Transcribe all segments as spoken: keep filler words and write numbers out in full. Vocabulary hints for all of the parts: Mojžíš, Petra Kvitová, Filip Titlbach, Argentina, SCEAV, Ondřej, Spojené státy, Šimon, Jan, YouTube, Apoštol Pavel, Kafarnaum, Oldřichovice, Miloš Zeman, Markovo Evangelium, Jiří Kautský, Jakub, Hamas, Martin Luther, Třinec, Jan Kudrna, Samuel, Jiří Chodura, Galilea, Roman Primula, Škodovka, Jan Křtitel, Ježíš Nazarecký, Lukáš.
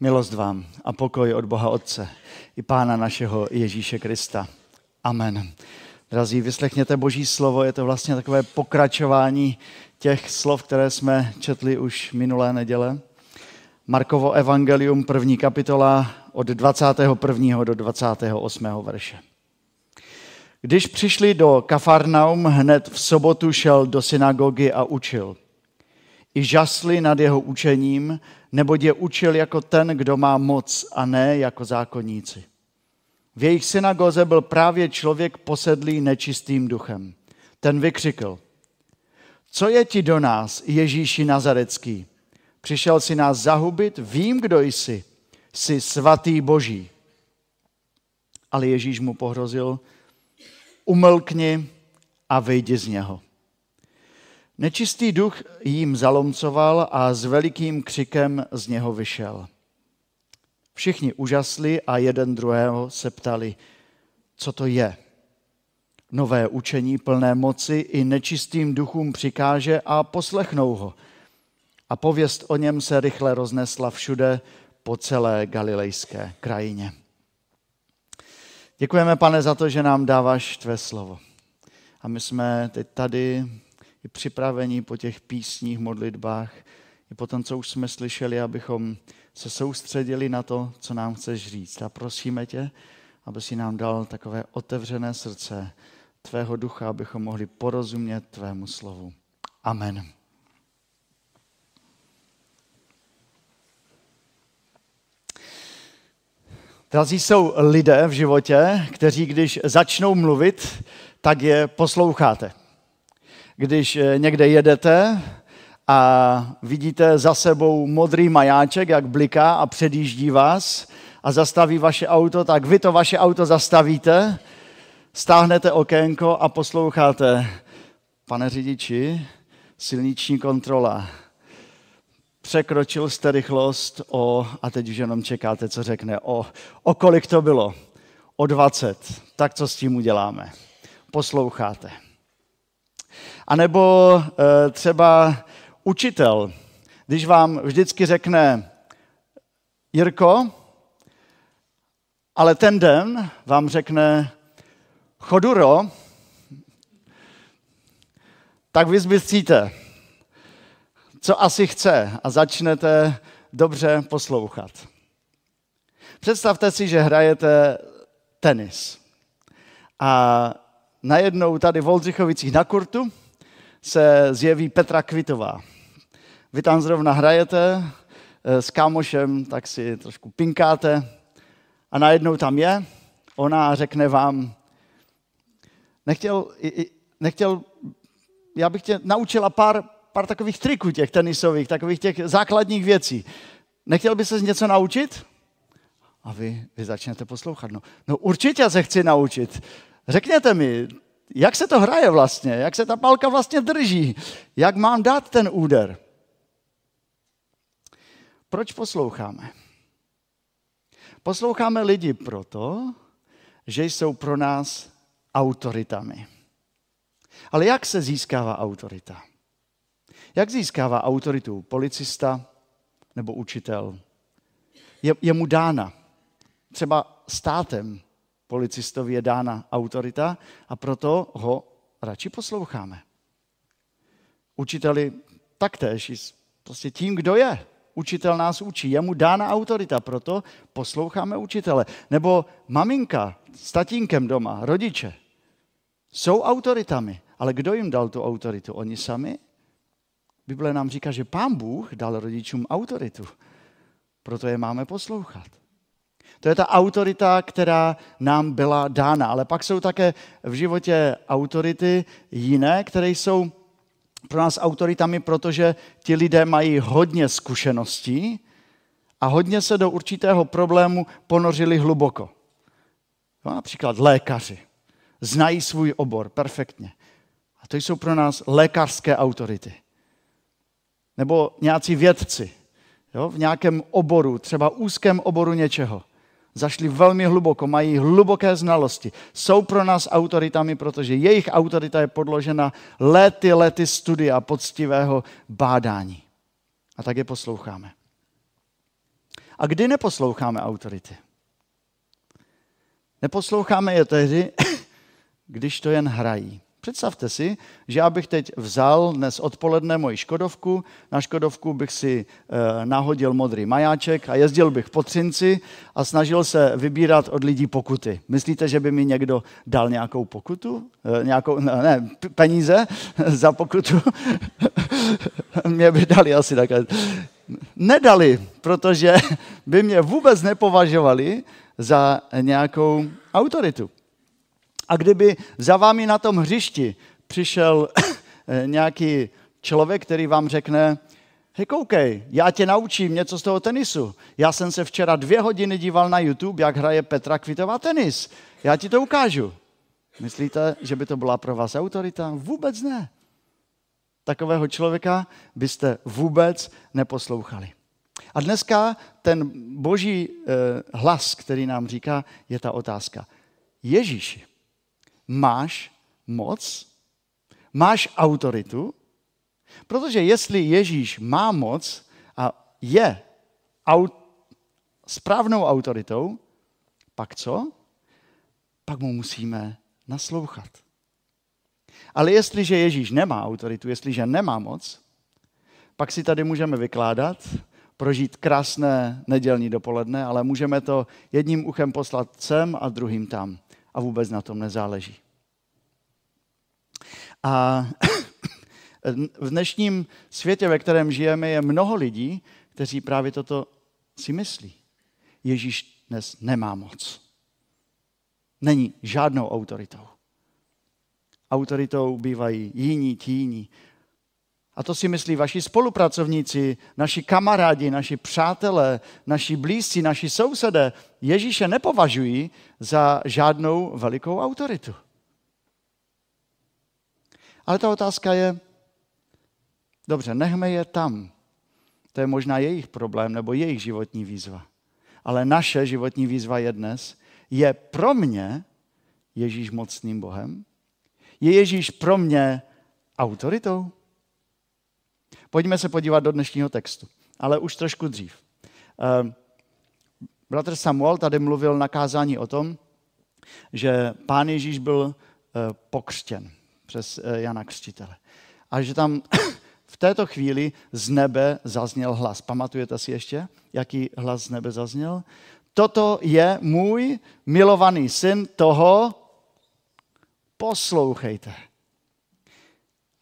Milost vám a pokoj od Boha Otce i Pána našeho Ježíše Krista. Amen. Drazí, vyslechněte Boží slovo, je to vlastně takové pokračování těch slov, které jsme četli už minulé neděle. Markovo Evangelium, první kapitola od dvacátého prvního do dvacátého osmého verše. Když přišli do Kafarnaum, hned v sobotu šel do synagogy a učil. I žasli nad jeho učením, neboť je učil jako ten, kdo má moc, a ne jako zákonníci. V jejich synagoze byl právě člověk posedlý nečistým duchem. Ten vykřikl: Co je ti do nás, Ježíši Nazarecký? Přišel si nás zahubit, vím, kdo jsi, jsi svatý Boží. Ale Ježíš mu pohrozil: Umlkni a vyjdi z něho. Nečistý duch jím zalomcoval a s velikým křikem z něho vyšel. Všichni užasli a jeden druhého se ptali, co to je. Nové učení plné moci i nečistým duchům přikáže a poslechnou ho. A pověst o něm se rychle roznesla všude po celé galilejské krajině. Děkujeme, Pane, za to, že nám dáváš tvé slovo. A my jsme teď tady i připraveni po těch písních modlitbách, i po tom, co už jsme slyšeli, abychom se soustředili na to, co nám chceš říct. A prosíme tě, aby si nám dal takové otevřené srdce tvého ducha, abychom mohli porozumět tvému slovu. Amen. Drazí, jsou lidé v životě, kteří když začnou mluvit, tak je posloucháte. Když někde jedete a vidíte za sebou modrý majáček, jak bliká a předjíždí vás a zastaví vaše auto, tak vy to vaše auto zastavíte, stáhnete okénko a posloucháte. Pane řidiči, silniční kontrola. Překročil jste rychlost o, a teď už jenom čekáte, co řekne, o, o kolik to bylo? O dvacet. Tak co s tím uděláme? Posloucháte. A nebo e, třeba učitel, když vám vždycky řekne: Jirko, ale ten den vám řekne: Choduro, tak vy zbystříte, co asi chce, a začnete dobře poslouchat. Představte si, že hrajete tenis a najednou tady v Oldřichovicích na kurtu se zjeví Petra Kvitová. Vy tam zrovna hrajete s kámošem, tak si trošku pinkáte a najednou tam je. Ona řekne vám: nechtěl, nechtěl já bych tě naučila pár, pár takových triků těch tenisových, takových těch základních věcí. Nechtěl by ses něco naučit? A vy, vy začnete poslouchat. No, no určitě se chci naučit. Řekněte mi, jak se to hraje vlastně, jak se ta palka vlastně drží, jak mám dát ten úder. Proč posloucháme? Posloucháme lidi proto, že jsou pro nás autoritami. Ale jak se získává autorita? Jak získává autoritu policista nebo učitel? Je, je mu dána třeba státem. Policistovi je dána autorita a proto ho radši posloucháme. Učiteli taktéž, prostě tím, kdo je. Učitel nás učí, je mu dána autorita, proto posloucháme učitele. Nebo maminka s tatínkem doma, rodiče, jsou autoritami, ale kdo jim dal tu autoritu? Oni sami? Bible nám říká, že Pán Bůh dal rodičům autoritu, proto je máme poslouchat. To je ta autorita, která nám byla dána. Ale pak jsou také v životě autority jiné, které jsou pro nás autoritami, protože ti lidé mají hodně zkušeností a hodně se do určitého problému ponořili hluboko. No, například lékaři. Znají svůj obor perfektně. A to jsou pro nás lékařské autority. Nebo nějací vědci. Jo, v nějakém oboru, třeba úzkém oboru něčeho. Zašli velmi hluboko, mají hluboké znalosti. Jsou pro nás autoritami, protože jejich autorita je podložena lety, lety studia, poctivého bádání. A tak je posloucháme. A kdy neposloucháme autority? Neposloucháme je tehdy, když to jen hrají. Představte si, že já bych teď vzal dnes odpoledne moji Škodovku, na Škodovku bych si eh, nahodil modrý majáček a jezdil bych po Třinci a snažil se vybírat od lidí pokuty. Myslíte, že by mi někdo dal nějakou pokutu? Eh, nějakou, ne, ne, peníze za pokutu? Mě by dali asi takhle. Nedali, protože by mě vůbec nepovažovali za nějakou autoritu. A kdyby za vámi na tom hřišti přišel nějaký člověk, který vám řekne, hej, koukej, já tě naučím něco z toho tenisu. Já jsem se včera dvě hodiny díval na YouTube, jak hraje Petra Kvitová tenis. Já ti to ukážu. Myslíte, že by to byla pro vás autorita? Vůbec ne. Takového člověka byste vůbec neposlouchali. A dneska ten boží hlas, který nám říká, je ta otázka. Ježíši, máš moc? Máš autoritu? Protože jestli Ježíš má moc a je aut- správnou autoritou, pak co? Pak mu musíme naslouchat. Ale jestliže Ježíš nemá autoritu, jestliže nemá moc, pak si tady můžeme vykládat, prožít krásné nedělní dopoledne, ale můžeme to jedním uchem poslat sem a druhým tam. A vůbec na tom nezáleží. A v dnešním světě, ve kterém žijeme, je mnoho lidí, kteří právě toto si myslí. Ježíš dnes nemá moc. Není žádnou autoritou. Autoritou bývají jiní, ti jiní. A to si myslí vaši spolupracovníci, naši kamarádi, naši přátelé, naši blízcí, naši sousedé. Ježíše nepovažují za žádnou velikou autoritu. Ale ta otázka je, dobře, nechme je tam. To je možná jejich problém nebo jejich životní výzva. Ale naše životní výzva je dnes, je pro mě Ježíš mocným Bohem? Je Ježíš pro mě autoritou? Pojďme se podívat do dnešního textu, ale už trošku dřív. Bratr Samuel tady mluvil na kázání o tom, že Pán Ježíš byl pokřtěn přes Jana Křtitele. A že tam v této chvíli z nebe zazněl hlas. Pamatujete si ještě, jaký hlas z nebe zazněl? Toto je můj milovaný syn, toho poslouchejte.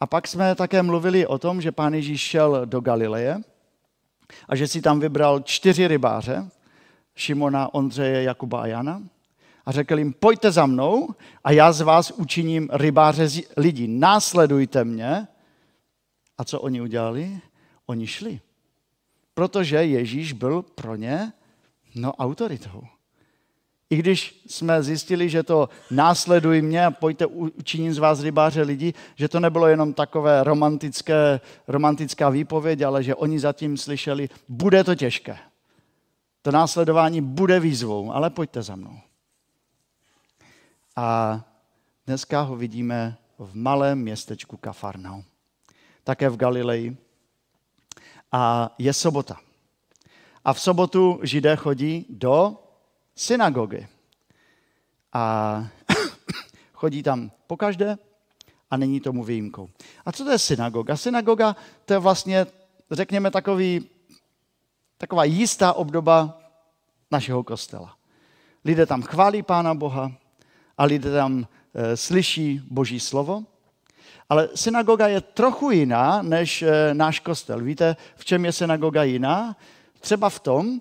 A pak jsme také mluvili o tom, že Pán Ježíš šel do Galileje a že si tam vybral čtyři rybáře, Šimona, Ondřeje, Jakuba a Jana, a řekl jim, pojďte za mnou a já z vás učiním rybáře lidí, následujte mě. A co oni udělali? Oni šli, protože Ježíš byl pro ně no autoritou. I když jsme zjistili, že to následuj mě a pojďte učiním z vás rybáře lidí, že to nebylo jenom takové romantické, romantická výpověď, ale že oni zatím slyšeli, bude to těžké. To následování bude výzvou, ale pojďte za mnou. A dneska ho vidíme v malém městečku Kafarnaum, také v Galileji. A je sobota. A v sobotu Židé chodí do synagogy. A chodí tam pokaždé a není tomu výjimkou. A co to je synagoga? Synagoga to je vlastně, řekněme, takový, taková jistá obdoba našeho kostela. Lidé tam chválí Pána Boha a lidé tam e, slyší Boží slovo. Ale synagoga je trochu jiná než e, náš kostel. Víte, v čem je synagoga jiná? Třeba v tom,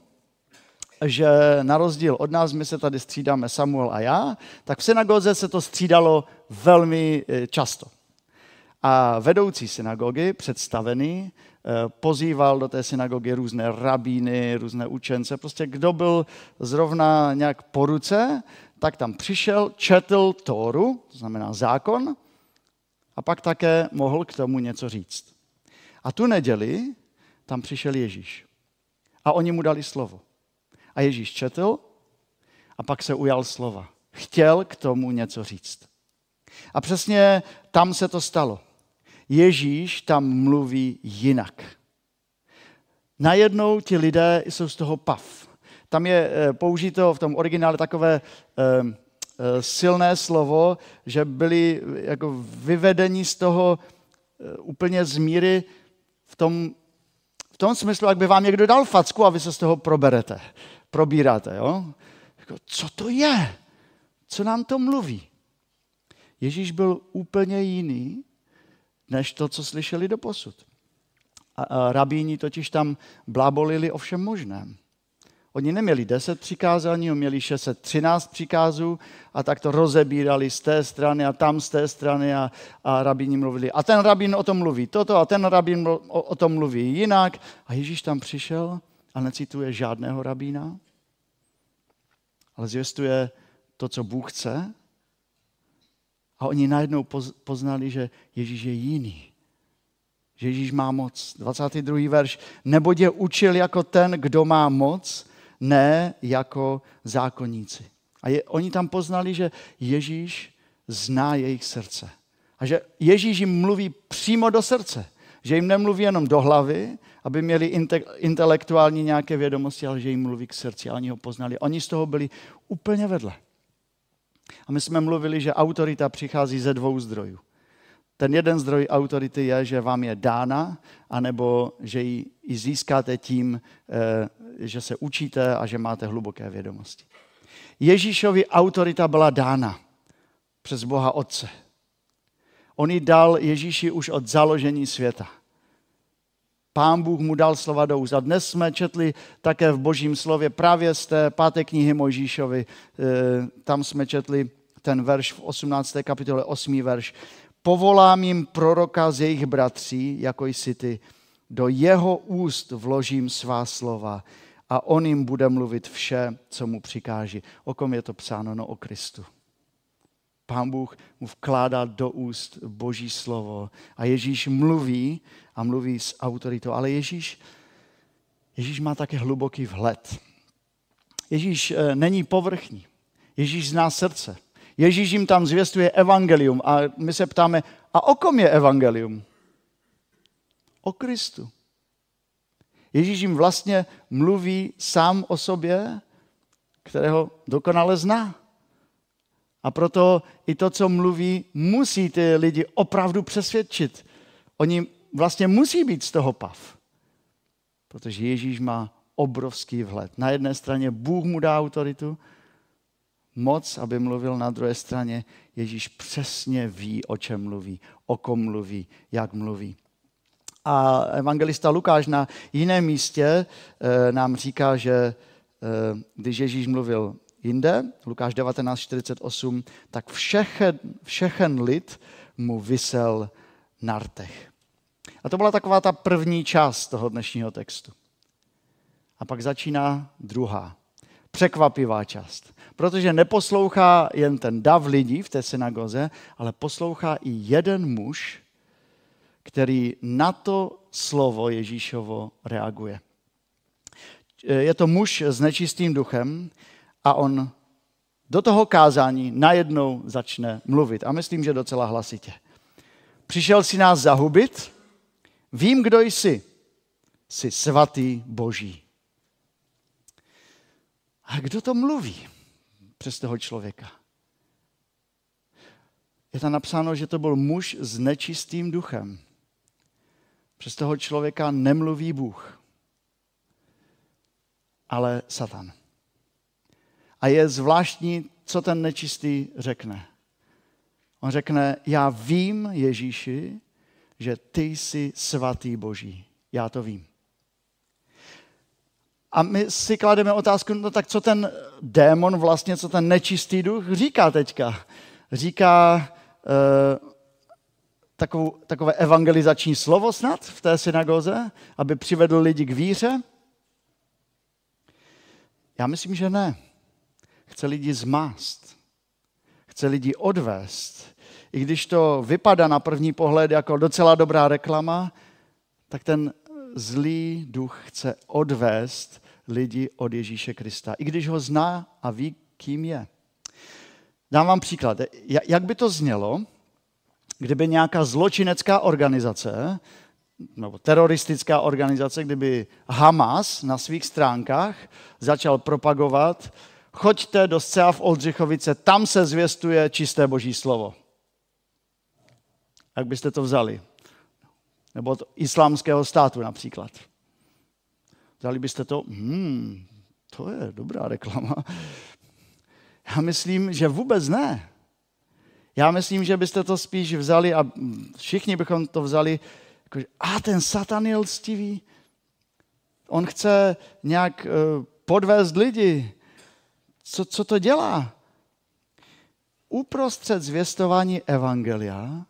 že na rozdíl od nás, my se tady střídáme Samuel a já, tak v synagoze se to střídalo velmi často. A vedoucí synagogy, představený, pozýval do té synagogy různé rabíny, různé učence, prostě kdo byl zrovna nějak po ruce, tak tam přišel, četl Tóru, to znamená zákon, a pak také mohl k tomu něco říct. A tu neděli tam přišel Ježíš. A oni mu dali slovo. A Ježíš četl a pak se ujal slova. Chtěl k tomu něco říct. A přesně tam se to stalo. Ježíš tam mluví jinak. najednou ti lidé jsou z toho pav. Tam je použito v tom originále takové silné slovo, že byli jako vyvedeni z toho úplně z míry v tom, v tom smyslu, jak by vám někdo dal facku a vy se z toho proberete, probíráte. Jo? Co to je? Co nám to mluví? Ježíš byl úplně jiný, než to, co slyšeli doposud. A, a rabíni totiž tam blábolili o všem možném. Oni neměli deset přikázání, oni měli šest set třináct přikázů a tak to rozebírali z té strany a tam z té strany a, a rabíni mluvili. A ten rabín o tom mluví toto a ten rabín o, o tom mluví jinak. A Ježíš tam přišel a necituje žádného rabína, ale zvěstuje to, co Bůh chce. A oni najednou poznali, že Ježíš je jiný. Že Ježíš má moc. dvacátý druhý verš. Neboť je učil jako ten, kdo má moc, ne jako zákonníci. A je, oni tam poznali, že Ježíš zná jejich srdce. A že Ježíš jim mluví přímo do srdce. Že jim nemluví jenom do hlavy, aby měli inte, intelektuální nějaké vědomosti, ale že jim mluví k srdci. A oni ho poznali. Oni z toho byli úplně vedle. A my jsme mluvili, že autorita přichází ze dvou zdrojů. Ten jeden zdroj autority je, že vám je dána, anebo že ji získáte tím, že se učíte a že máte hluboké vědomosti. Ježíšovi autorita byla dána přes Boha Otce. On ji dal Ježíši už od založení světa. Pán Bůh mu dal slova do úst. A dnes jsme četli také v Božím slově právě z té páté knihy Mojžíšovi. Tam jsme četli ten verš v osmnácté kapitole, osmý verš. Povolám jim proroka z jejich bratří, jako jsi ty. Do jeho úst vložím svá slova a on jim bude mluvit vše, co mu přikáží. O kom je to psáno? No o Kristu. Pán Bůh mu vkládá do úst Boží slovo a Ježíš mluví a mluví s autoritou. Ale Ježíš, Ježíš má také hluboký vhled. Ježíš není povrchní. Ježíš zná srdce. Ježíš jim tam zvěstuje evangelium a my se ptáme, a o kom je evangelium? O Kristu. Ježíš jim vlastně mluví sám o sobě, kterého dokonale zná. A proto i to, co mluví, musí ty lidi opravdu přesvědčit. Oni vlastně musí být z toho pav. Protože Ježíš má obrovský vhled. Na jedné straně Bůh mu dá autoritu, moc, aby mluvil, na druhé straně Ježíš přesně ví, o čem mluví, o kom mluví, jak mluví. A evangelista Lukáš na jiném místě nám říká, že když Ježíš mluvil jinde, Lukáš devatenáct čtyřicet osm, tak všechen, všechen lid mu visel na rtech. A to byla taková ta první část toho dnešního textu. A pak začíná druhá, překvapivá část. Protože neposlouchá jen ten dav lidí v té synagoze, ale poslouchá i jeden muž, který na to slovo Ježíšovo reaguje. Je to muž s nečistým duchem, a on do toho kázání najednou začne mluvit. A myslím, že docela hlasitě. Přišel si nás zahubit? Vím, kdo jsi. Jsi svatý Boží. A kdo to mluví přes toho člověka? Je tam napsáno, že to byl muž s nečistým duchem. Přes toho člověka nemluví Bůh, ale Satan. A je zvláštní, co ten nečistý řekne. On řekne, já vím, Ježíši, že ty jsi svatý Boží. Já to vím. A my si klademe otázku, no tak co ten démon vlastně, co ten nečistý duch říká teďka? Říká eh, takovou, takové evangelizační slovo snad v té synagoze, aby přivedl lidi k víře? Já myslím, že ne. Chce lidi zmást, chce lidi odvést. I když to vypadá na první pohled jako docela dobrá reklama, tak ten zlý duch chce odvést lidi od Ježíše Krista, i když ho zná a ví, kým je. Dám vám příklad. Jak by to znělo, kdyby nějaká zločinecká organizace nebo teroristická organizace, kdyby Hamas na svých stránkách začal propagovat: choďte do SCEAV Oldřichovice, tam se zvěstuje čisté boží slovo. Jak byste to vzali? Nebo od islámského státu například. Vzali byste to? Hmm, to je dobrá reklama. Já myslím, že vůbec ne. Já myslím, že byste to spíš vzali a všichni bychom to vzali, jakože, a ten satan je lstivý. On chce nějak podvést lidi. Co, co to dělá? Uprostřed zvěstování evangelia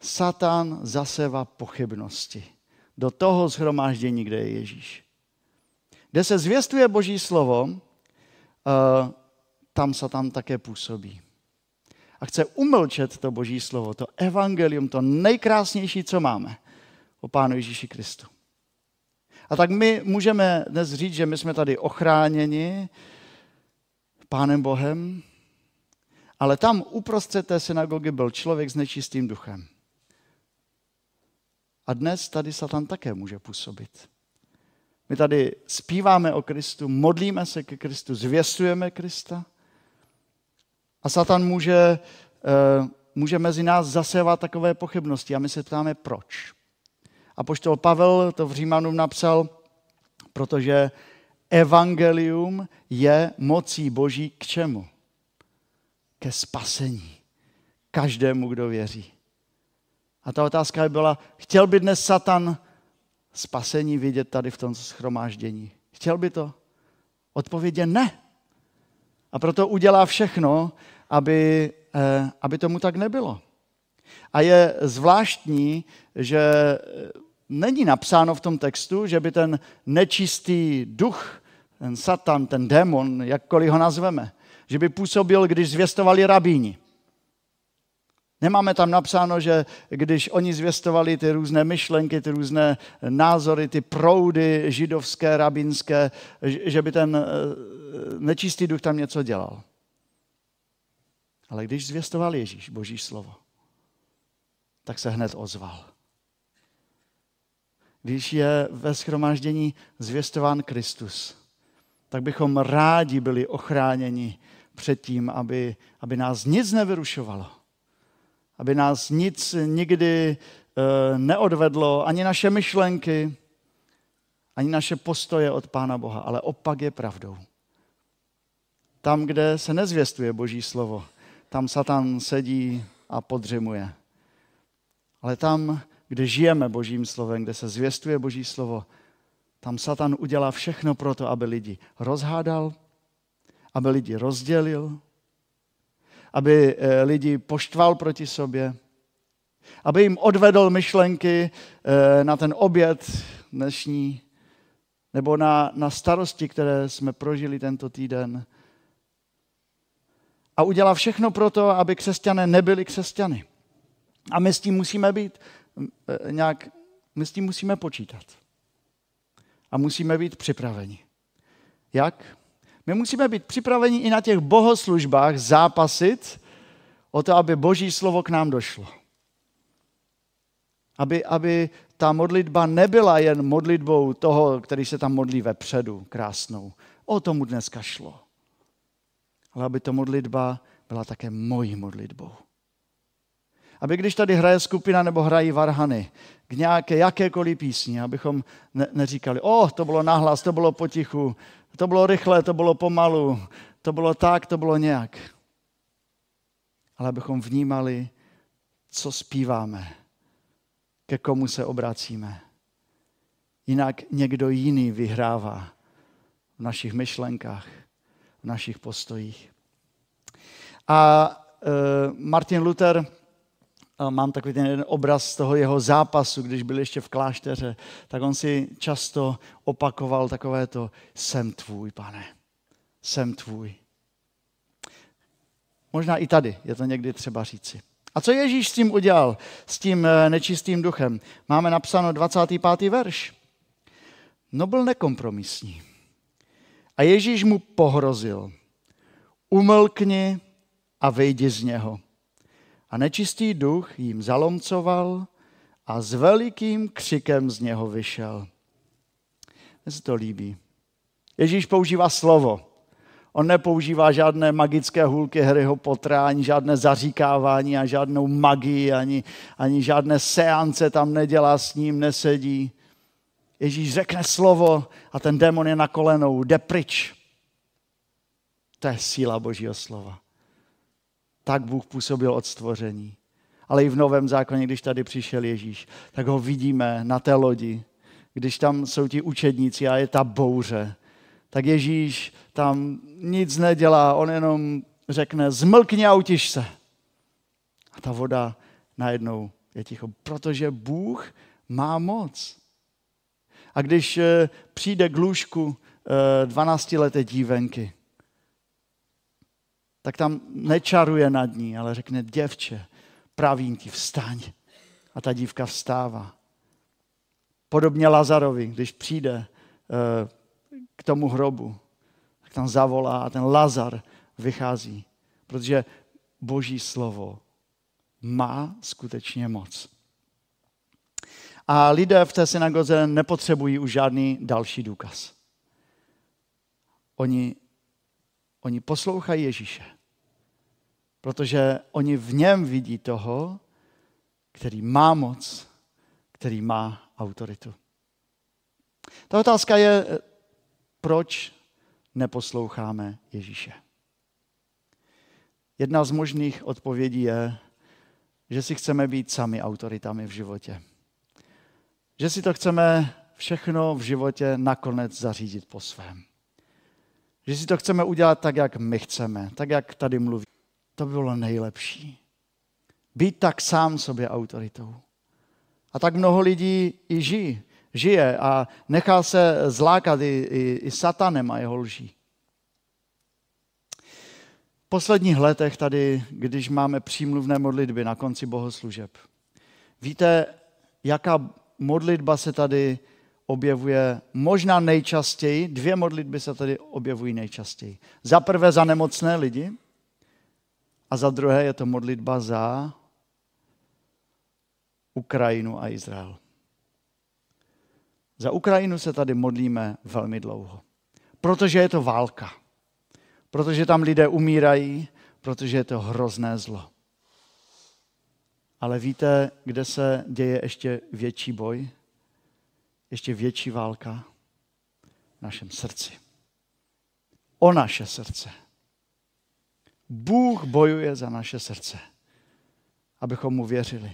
Satan zaseva pochybnosti do toho shromáždění, kde je Ježíš. Kde se zvěstuje Boží slovo, tam Satan také působí. A chce umlčet to Boží slovo, to evangelium, to nejkrásnější, co máme o Pánu Ježíši Kristu. A tak my můžeme dnes říct, že my jsme tady ochráněni Pánem Bohem, ale tam uprostřed té synagogy byl člověk s nečistým duchem. A dnes tady Satan také může působit. My tady zpíváme o Kristu, modlíme se ke Kristu, zvěstujeme Krista a Satan může, může mezi nás zasevat takové pochybnosti a my se ptáme, proč. Apoštol Pavel to v Římanům napsal, protože evangelium je mocí Boží k čemu? Ke spasení. Každému, kdo věří. A ta otázka by byla, chtěl by dnes Satan spasení vidět tady v tom shromáždění? Chtěl by to? Odpověď je ne. A proto udělá všechno, aby, eh, aby tomu tak nebylo. A je zvláštní, že není napsáno v tom textu, že by ten nečistý duch, ten satan, ten démon, jakkoliv ho nazveme, že by působil, když zvěstovali rabíni. Nemáme tam napsáno, že když oni zvěstovali ty různé myšlenky, ty různé názory, ty proudy židovské, rabínské, že by ten nečistý duch tam něco dělal. Ale když zvěstoval Ježíš, Boží slovo, tak se hned ozval. Když je ve shromáždění zvěstován Kristus, tak bychom rádi byli ochráněni před tím, aby, aby nás nic nevyrušovalo. Aby nás nic nikdy e, neodvedlo, ani naše myšlenky, ani naše postoje od Pána Boha. Ale opak je pravdou. Tam, kde se nezvěstuje Boží slovo, tam Satan sedí a podřimuje. Ale tam, kde žijeme Božím slovem, kde se zvěstuje Boží slovo, tam Satan udělá všechno pro to, aby lidi rozhádal, aby lidi rozdělil, aby lidi poštval proti sobě, aby jim odvedl myšlenky na ten oběd dnešní nebo na, na starosti, které jsme prožili tento týden. A udělá všechno pro to, aby křesťané nebyli křesťany. A my s tím musíme být nějak, my s tím musíme počítat. A musíme být připraveni. Jak? My musíme být připraveni i na těch bohoslužbách zápasit o to, aby Boží slovo k nám došlo. Aby, aby ta modlitba nebyla jen modlitbou toho, který se tam modlí vepředu, krásnou. O tomu dneska šlo. Ale aby to modlitba byla také mojí modlitbou. Aby když tady hraje skupina nebo hrají varhany k nějaké jakékoliv písni, abychom ne- neříkali, oh, to bylo nahlas, to bylo potichu, to bylo rychle, to bylo pomalu, to bylo tak, to bylo nějak. Ale abychom vnímali, co zpíváme, ke komu se obracíme. Jinak někdo jiný vyhrává v našich myšlenkách, v našich postojích. A e, Martin Luther... Mám takový ten jeden obraz z toho jeho zápasu, když byl ještě v klášteře, tak on si často opakoval takové to: jsem tvůj, Pane, jsem tvůj. Možná i tady je to někdy třeba říci. A co Ježíš s tím udělal, s tím nečistým duchem? Máme napsáno dvacátý pátý verš. No byl nekompromisní. A Ježíš mu pohrozil: umlkni a vyjdi z něho. A nečistý duch jim zalomcoval a s velikým křikem z něho vyšel. Mně se to líbí. Ježíš používá slovo. On nepoužívá žádné magické hůlky Harryho Pottera, ani žádné zaříkávání a žádnou magii, ani, ani žádné seance tam nedělá, s ním nesedí. Ježíš řekne slovo a ten démon je na kolenou, jde pryč. To je síla Božího slova. Tak Bůh působil od stvoření. Ale i v Novém zákoně, když tady přišel Ježíš, tak ho vidíme na té lodi. Když tam jsou ti učedníci a je ta bouře, tak Ježíš tam nic nedělá, on jenom řekne, zmlkni a utiš se. A ta voda najednou je ticho, protože Bůh má moc. A když přijde k lůžku dvanáctileté dívenky, tak tam nečaruje nad ní, ale řekne, děvče, pravím ti, vstaň. A ta dívka vstává. Podobně Lazarovi, když přijde k tomu hrobu, tak tam zavolá a ten Lazar vychází, protože Boží slovo má skutečně moc. A lidé v té synagoze nepotřebují už žádný další důkaz. Oni, oni poslouchají Ježíše, protože oni v něm vidí toho, který má moc, který má autoritu. Ta otázka je, proč neposloucháme Ježíše? Jedna z možných odpovědí je, že si chceme být sami autoritami v životě. Že si to chceme všechno v životě nakonec zařídit po svém. Že si to chceme udělat tak, jak my chceme, tak, jak tady mluví. To by bylo nejlepší. Být tak sám sobě autoritou. A tak mnoho lidí i žijí. Žije a nechá se zlákat i, i, i satanem a jeho lží. V posledních letech tady, když máme přímluvné modlitby na konci bohoslužeb, víte, jaká modlitba se tady objevuje možná nejčastěji, dvě modlitby se tady objevují nejčastěji. Za prvé za nemocné lidi a za druhé je to modlitba za Ukrajinu a Izrael. Za Ukrajinu se tady modlíme velmi dlouho, protože je to válka, protože tam lidé umírají, protože je to hrozné zlo. Ale víte, kde se děje ještě větší boj, ještě větší válka? V našem srdci. O naše srdce. Bůh bojuje za naše srdce, abychom mu věřili.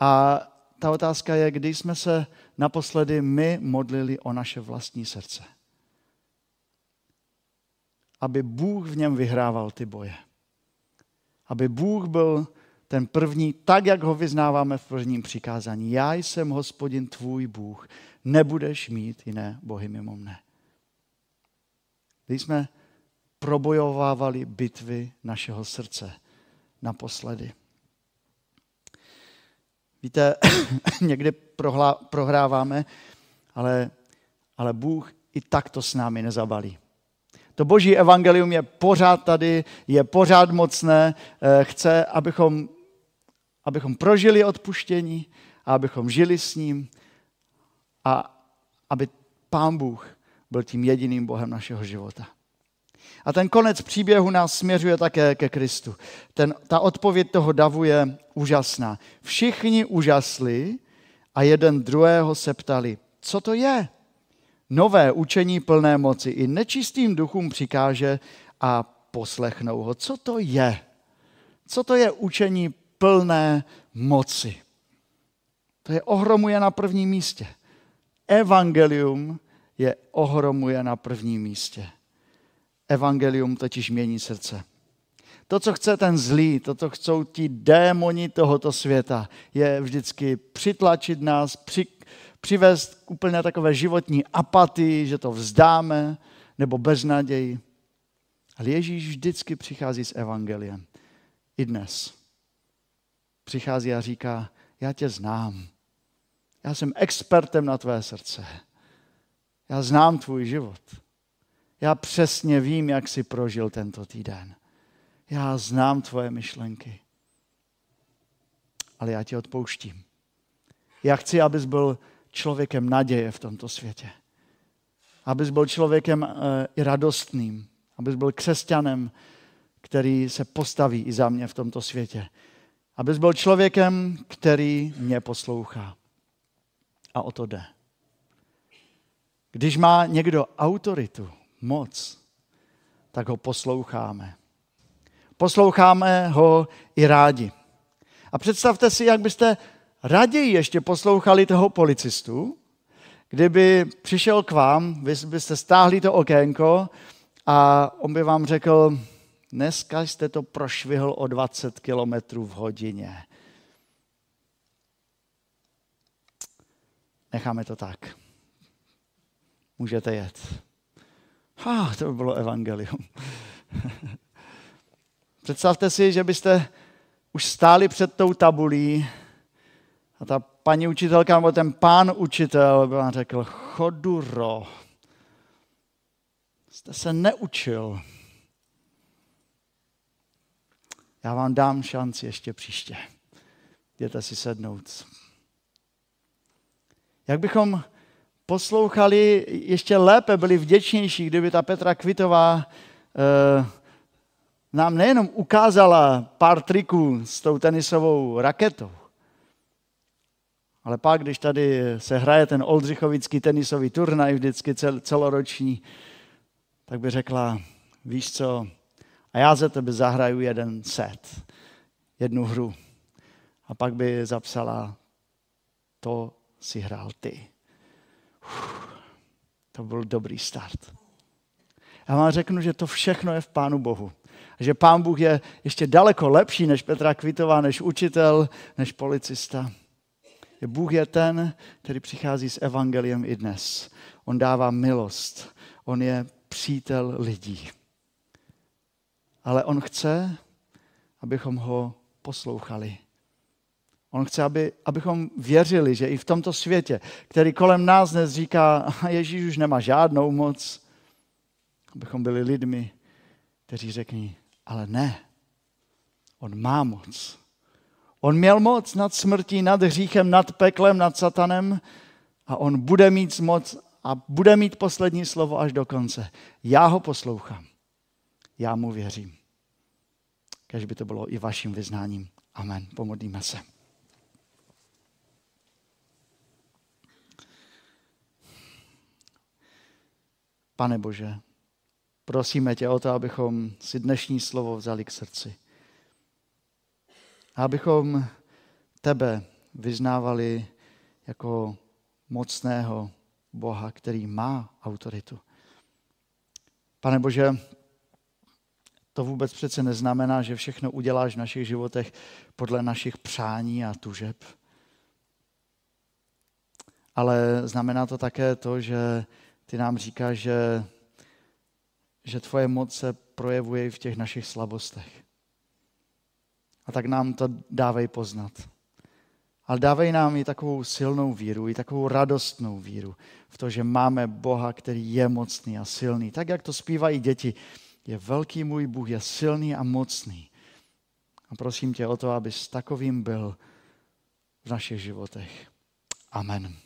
A ta otázka je, kdy jsme se naposledy my modlili o naše vlastní srdce. Aby Bůh v něm vyhrával ty boje. Aby Bůh byl ten první, tak jak ho vyznáváme v prvním přikázání. Já jsem Hospodin tvůj Bůh, nebudeš mít jiné bohy mimo mne. Kdy jsme probojovávali bitvy našeho srdce naposledy. Víte, někdy prohlá, prohráváme, ale, ale Bůh i tak to s námi nezabalí. To Boží evangelium je pořád tady, je pořád mocné, chce, abychom, abychom prožili odpuštění a abychom žili s ním a aby Pán Bůh byl tím jediným Bohem našeho života. A ten konec příběhu nás směřuje také ke Kristu. Ten, ta odpověď toho davu je úžasná. Všichni úžasli a jeden druhého se ptali, co to je? Nové učení plné moci i nečistým duchům přikáže a poslechnou ho. Co to je? Co to je učení plné moci? To je ohromuje na prvním místě. Evangelium je ohromuje na prvním místě. Evangelium totiž mění srdce. To, co chce ten zlý, to, co chcou ti démoni tohoto světa, je vždycky přitlačit nás, při, přivést k úplně takové životní apatii, že to vzdáme, nebo beznaději. Ale Ježíš vždycky přichází s evangeliem. I dnes. Přichází a říká, já tě znám. Já jsem expertem na tvé srdce. Já znám tvůj život. Já přesně vím, jak jsi prožil tento týden. Já znám tvoje myšlenky. ale já tě odpouštím. Já chci, abys byl člověkem naděje v tomto světě. Abys byl člověkem i radostným. Abys byl křesťanem, který se postaví i za mě v tomto světě. Abys byl člověkem, který mě poslouchá. A o to jde. Když má někdo autoritu, moc, tak ho posloucháme. Posloucháme ho i rádi. A představte si, jak byste raději ještě poslouchali toho policistu, kdyby přišel k vám, vy byste stáhli to okénko a on by vám řekl, dneska jste to prošvihl o dvacet kilometrů v hodině. Necháme to tak. Můžete jet. Ha, to by bylo evangelium. Představte si, že byste už stáli před tou tabulí a ta paní učitelka nebo ten pán učitel by vám řekl, Choduro, jste se neučil. Já vám dám šanci ještě příště. Jděte si sednout. Jak bychom poslouchali, ještě lépe byli vděčnější, kdyby ta Petra Kvitová eh, nám nejenom ukázala pár triků s tou tenisovou raketou, ale pak, když tady se hraje ten oldřichovický tenisový turnaj, vždycky cel, celoroční, tak by řekla, víš co, a já za tebe zahraju jeden set, jednu hru. A pak by zapsala, to si hrál ty. Uf, to byl dobrý start. Já vám řeknu, že to všechno je v Pánu Bohu. Že Pán Bůh je ještě daleko lepší než Petra Kvitová, než učitel, než policista. Bůh je ten, který přichází s evangeliem i dnes. On dává milost. On je přítel lidí. Ale on chce, abychom ho poslouchali. On chce, aby, abychom věřili, že i v tomto světě, který kolem nás dnes říká, Ježíš už nemá žádnou moc, abychom byli lidmi, kteří řekní, ale ne, on má moc. On měl moc nad smrtí, nad hříchem, nad peklem, nad satanem a on bude mít moc a bude mít poslední slovo až do konce. Já ho poslouchám. Já mu věřím. Kéž by to bylo i vaším vyznáním. Amen. Pomodlíme se. Pane Bože, prosíme tě o to, abychom si dnešní slovo vzali k srdci. A abychom tebe vyznávali jako mocného Boha, který má autoritu. Pane Bože, to vůbec přece neznamená, že všechno uděláš v našich životech podle našich přání a tužeb. Ale znamená to také to, že ty nám říkáš, že, že tvoje moc se projevuje v těch našich slabostech. A tak nám to dávej poznat. Ale dávej nám i takovou silnou víru, i takovou radostnou víru v to, že máme Boha, který je mocný a silný. Tak, jak to zpívají děti, je velký můj Bůh, je silný a mocný. A prosím tě o to, abys takovým byl v našich životech. Amen.